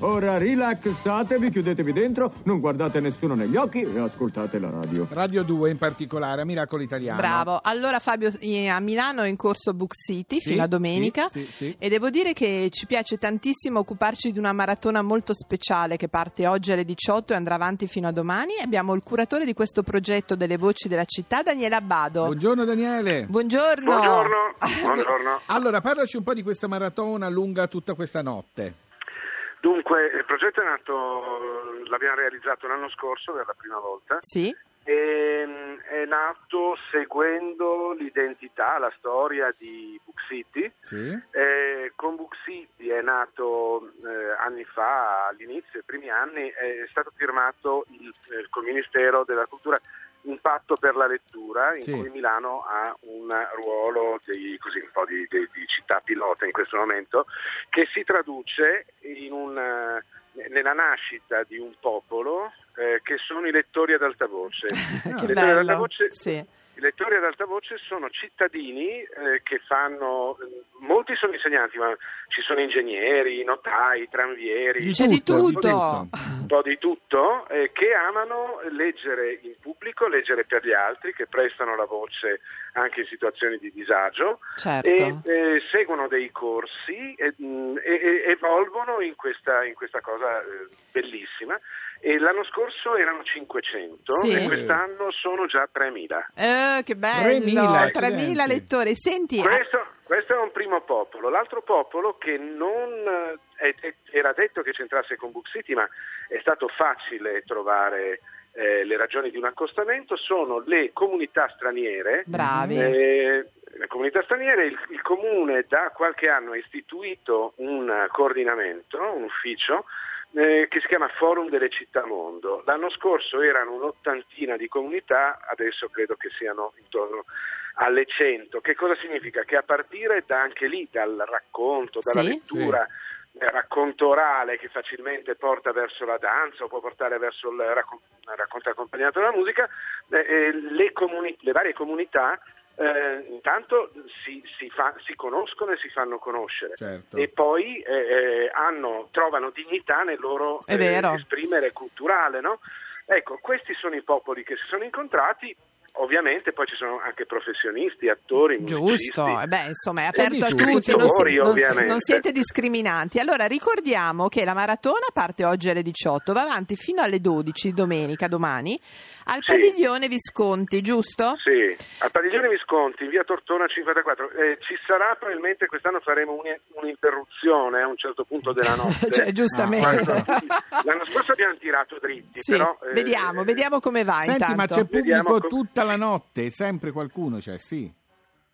Ora rilassatevi, chiudetevi dentro, non guardate nessuno negli occhi e ascoltate la radio. Radio 2 in particolare, Miracolo Italiano. Bravo. Allora Fabio, a Milano è in corso Book City, sì, fino a domenica, sì. E devo dire che ci piace tantissimo occuparci di una maratona molto speciale che parte oggi alle 18 e andrà avanti fino a domani. Abbiamo il curatore di questo progetto delle voci della città, Daniele Abbado. Buongiorno Daniele. Buongiorno. Allora parlaci un po' di questa maratona lunga tutta questa notte. Dunque, il progetto è nato, l'abbiamo realizzato l'anno scorso per la prima volta, sì. E è nato seguendo l'identità, la storia di Book City, sì. Con Book City è nato anni fa, all'inizio, i primi anni, è stato firmato col Ministero della Cultura un patto per la lettura in, sì, cui Milano ha un ruolo di città pilota in questo momento, che si traduce nella nascita di un popolo che sono i lettori ad alta voce. I lettori ad alta voce sono cittadini che fanno, molti sono insegnanti, ma ci sono ingegneri, notai, tranvieri, un po' di tutto, che amano leggere in pubblico, leggere per gli altri, che prestano la voce anche in situazioni di disagio, certo, e seguono dei corsi e evolvono in questa cosa bellissima. E l'anno scorso erano 500, sì, e quest'anno sono già 3.000. Che bello, 3.000 lettori. Senti, questo è un primo popolo. L'altro popolo che non era detto che c'entrasse con Book City, ma è stato facile trovare le ragioni di un accostamento, sono le comunità straniere. Bravi. La comunità straniera, il comune da qualche anno ha istituito un coordinamento, un ufficio, che si chiama Forum delle Città Mondo. L'anno scorso erano un'ottantina di comunità, adesso credo che siano intorno alle 100. Che cosa significa? Che a partire da anche lì, dal racconto, dalla, sì, lettura, sì, racconto orale che facilmente porta verso la danza o può portare verso il racconto accompagnato dalla musica, le varie comunità intanto si conoscono e si fanno conoscere, certo, e poi trovano dignità nel loro esprimere culturale, no? Ecco, questi sono i popoli che si sono incontrati. Ovviamente poi ci sono anche professionisti, attori, giusto, musicisti. Insomma è aperto a tutti, non siete discriminanti. Allora ricordiamo che la maratona parte oggi alle 18, va avanti fino alle 12 domenica, domani, al, sì, Padiglione Visconti, giusto? Sì, al Padiglione Visconti, in via Tortona 54. Ci sarà probabilmente, quest'anno faremo un'interruzione a un certo punto della notte. Cioè, giustamente. L'anno scorso abbiamo tirato dritti, sì, però vediamo come va. Senti, intanto. Ma c'è pubblico tutta la notte, sempre qualcuno c'è, cioè, sì.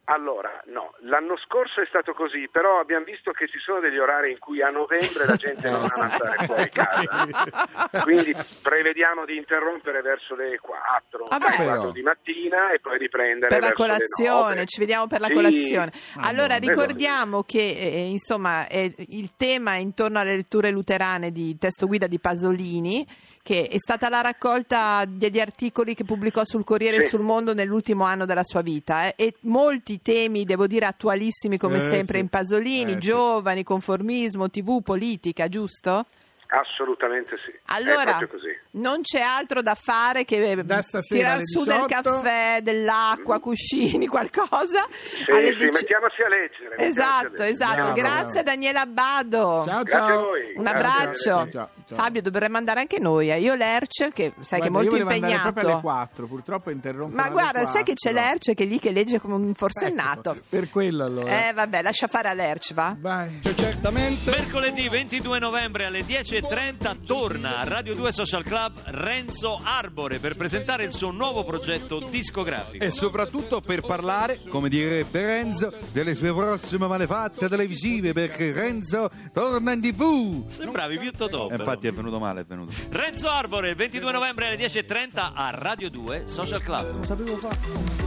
Allora, no, l'anno scorso è stato così, però abbiamo visto che ci sono degli orari in cui a novembre la gente non va a stare fuori casa, quindi prevediamo di interrompere verso le 4, di mattina e poi riprendere per la colazione, ci vediamo per la, sì, colazione. Allora ricordiamo che insomma il tema è intorno alle letture luterane di testo guida di Pasolini, che è stata la raccolta di articoli che pubblicò sul Corriere, sì, e sul Mondo nell'ultimo anno della sua vita, e molti temi, devo dire, attualissimi come sempre, sì, in Pasolini, giovani, conformismo, TV, politica, giusto? Assolutamente sì. Allora, non c'è altro da fare che tirar su del caffè, dell'acqua, cuscini, qualcosa. Sì, mettiamoci a leggere. Esatto. Bravo, grazie Daniele Abbado. Ciao. A voi. Un abbraccio. Ciao. Fabio, dovremmo andare anche noi. Io Lerce, che sai, guarda, che è molto impegnato. Proprio alle 4, purtroppo interrompo. Ma guarda, 4. Sai che c'è Lerce che è lì che legge come un forsennato. Ecco, per quello allora. Vabbè, lascia fare a Lerce, va? Vai. Cioè, certamente. Mercoledì 22 novembre alle 10:30 torna a Radio 2 Social Club Renzo Arbore per presentare il suo nuovo progetto discografico e soprattutto per parlare, come direbbe Renzo, delle sue prossime malefatte televisive, perché Renzo torna in TV. Sembravi più Totò. Infatti è venuto male. Renzo Arbore, 22 novembre alle 10:30 a Radio 2 Social Club. Non sapevo fatto.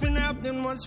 Been happening, what's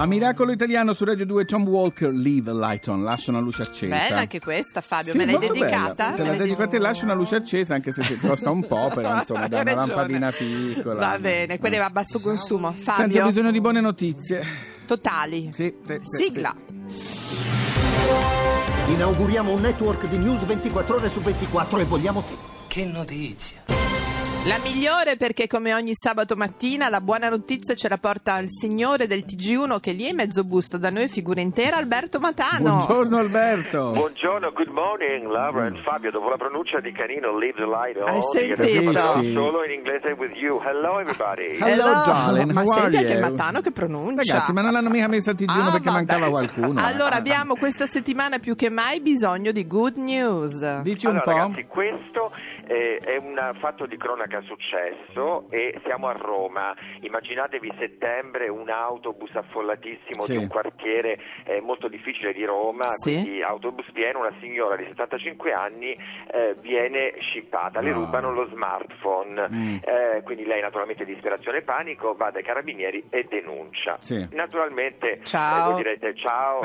A Miracolo Italiano su Radio 2, Tom Walker, Leave a Light On, lascia una luce accesa. Bella anche questa, Fabio, sì, me l'hai dedicata? Te l'ho dedicata e lascia una luce accesa, anche se costa un po', però insomma, dai, una lampadina piccola. Va bene, quella è a basso consumo. Fabio? Senti, ho bisogno di buone notizie. Totali? Sì. Sigla. Sì. Inauguriamo un network di news 24 ore su 24 e vogliamo te. Che notizia! La migliore, perché come ogni sabato mattina la buona notizia ce la porta il signore del TG1 che lì è mezzo busto, da noi figura intera, Alberto Matano. Buongiorno Alberto. Buongiorno, good morning Laura and Fabio. Dopo la pronuncia di Canino, Leave the Light On. Hai sentito? Solo in inglese with you. Hello everybody. Hello darling, ma senti anche il Matano che pronuncia. Ragazzi, ma non l'hanno mica messa al TG1 perché mancava qualcuno. Allora abbiamo questa settimana più che mai bisogno di good news. Dici un po'. Ragazzi, questo è un fatto di cronaca successo e siamo a Roma. Immaginatevi settembre, un autobus affollatissimo di un quartiere molto difficile di Roma, quindi autobus pieno, una signora di 75 anni viene scippata, le rubano lo smartphone, quindi lei naturalmente in disperazione e panico va dai carabinieri e denuncia. Naturalmente voi direte ciao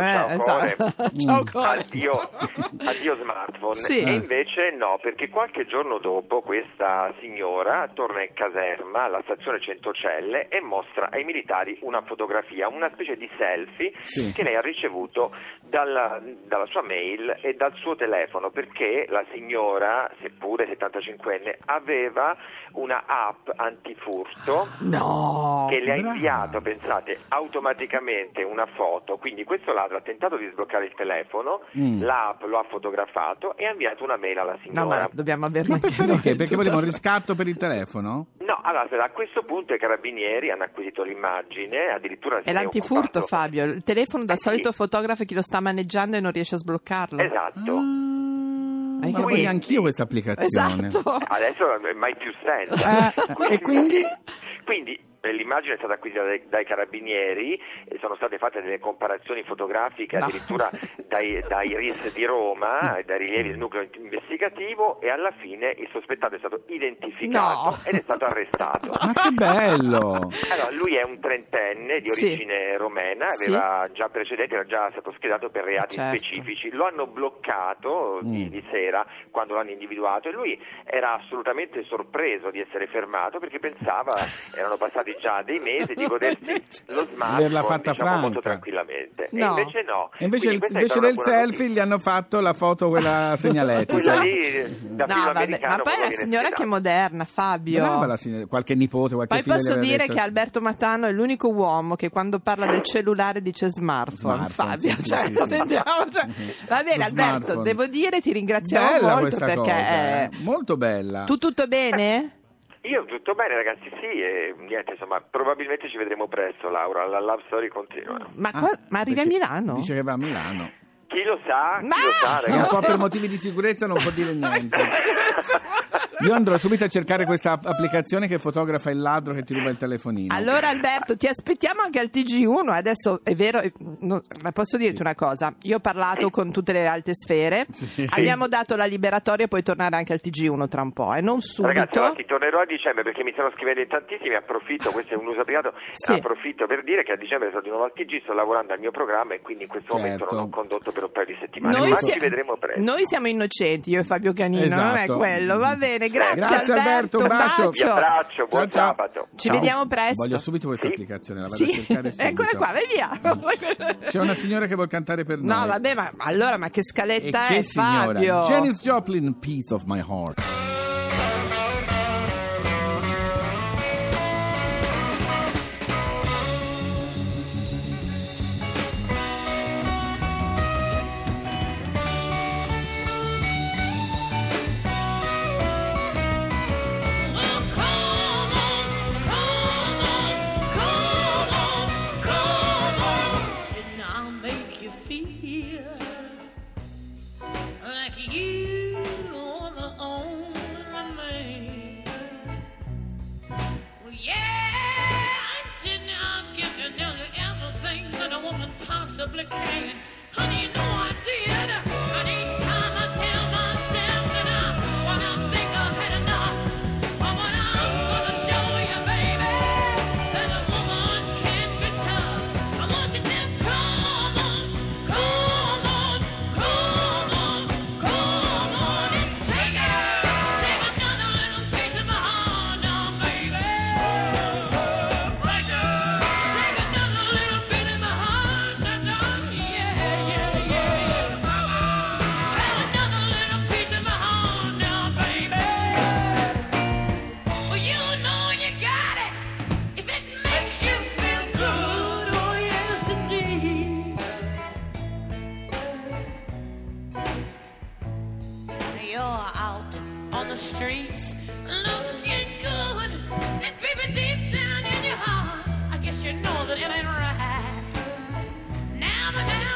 core. Addio smartphone, e invece no, perché qualche giorno dopo questa signora torna in caserma alla stazione Centocelle e mostra ai militari una fotografia, una specie di selfie che lei ha ricevuto dalla sua mail e dal suo telefono, perché la signora, seppure 75enne, aveva una app antifurto che le ha inviato, pensate, automaticamente una foto. Quindi questo ladro ha tentato di sbloccare il telefono, l'app lo ha fotografato e ha inviato una mail alla signora. No, ma dobbiamo averla. Ma perché voleva un riscatto per il telefono? No, allora a questo punto i carabinieri hanno acquisito l'immagine, addirittura. È l'antifurto, Fabio. Il telefono da solito fotografa chi lo sta maneggiando e non riesce a sbloccarlo. Esatto. Ma voglio anch'io questa applicazione. Esatto. Adesso mai più senso. E quindi? L'immagine è stata acquisita dai carabinieri, sono state fatte delle comparazioni fotografiche addirittura dai RIS di Roma, dai rilievi del nucleo investigativo, e alla fine il sospettato è stato identificato ed è stato arrestato. Ma che bello! Allora, lui è un trentenne di origine romena, aveva già precedenti, era già stato schedato per reati specifici. Lo hanno bloccato di sera quando l'hanno individuato, e lui era assolutamente sorpreso di essere fermato, perché pensava, erano passati già dei mesi, di godersi lo smartphone, diciamo, molto tranquillamente. E invece no. E invece del selfie gli hanno fatto la foto, quella segnaletica. Ma poi la signora che è moderna, Fabio. Qualche nipote, qualche figlio. Poi posso dire che Alberto Matano è l'unico uomo che quando parla del cellulare dice smartphone. Fabio, sentiamo. Va bene, Alberto, devo dire ti ringraziamo molto, perché è molto bella. Tutto bene? Io tutto bene, ragazzi, sì, e niente, insomma, probabilmente ci vedremo presto, Laura, la love story continua. Ma arrivi a Milano? Dice che va a Milano. Chi lo sa? Ragazzi. Un po' per motivi di sicurezza non può dire niente. Io andrò subito a cercare questa applicazione che fotografa il ladro che ti ruba il telefonino. Allora, Alberto, ti aspettiamo anche al TG1. Adesso è vero, ma posso dirti una cosa? Io ho parlato con tutte le alte sfere, abbiamo dato la liberatoria, puoi tornare anche al TG1 tra un po', e non subito. Ragazzi, ti tornerò a dicembre, perché mi stanno scrivendo in tantissimi. Approfitto, questo è un uso privato, approfitto per dire che a dicembre sono di nuovo al TG, sto lavorando al mio programma e quindi in questo momento non ho condotto per un paio di settimane, ma ci vedremo presto. Noi siamo innocenti, io e Fabio Canino, non è quello, va bene, grazie Alberto, un bacio, buon sabato. Ci vediamo presto. Voglio subito questa applicazione, la vado a cercare subito. Eccola qua, vai via. C'è una signora che vuol cantare per noi. No, vabbè, ma allora, ma che scaletta è, Fabio? Janis Joplin, Piece of My Heart. Possibly can. Honey, you know I did. And each time I tell myself that I think I've had enough. But what I'm gonna show you, baby, that a woman can be tough. I want you to come on, come on, come on, come on and take another little piece of my heart now, baby. Take another little piece of my heart. Streets looking good, and baby, deep down in your heart, I guess you know that it ain't right. Now,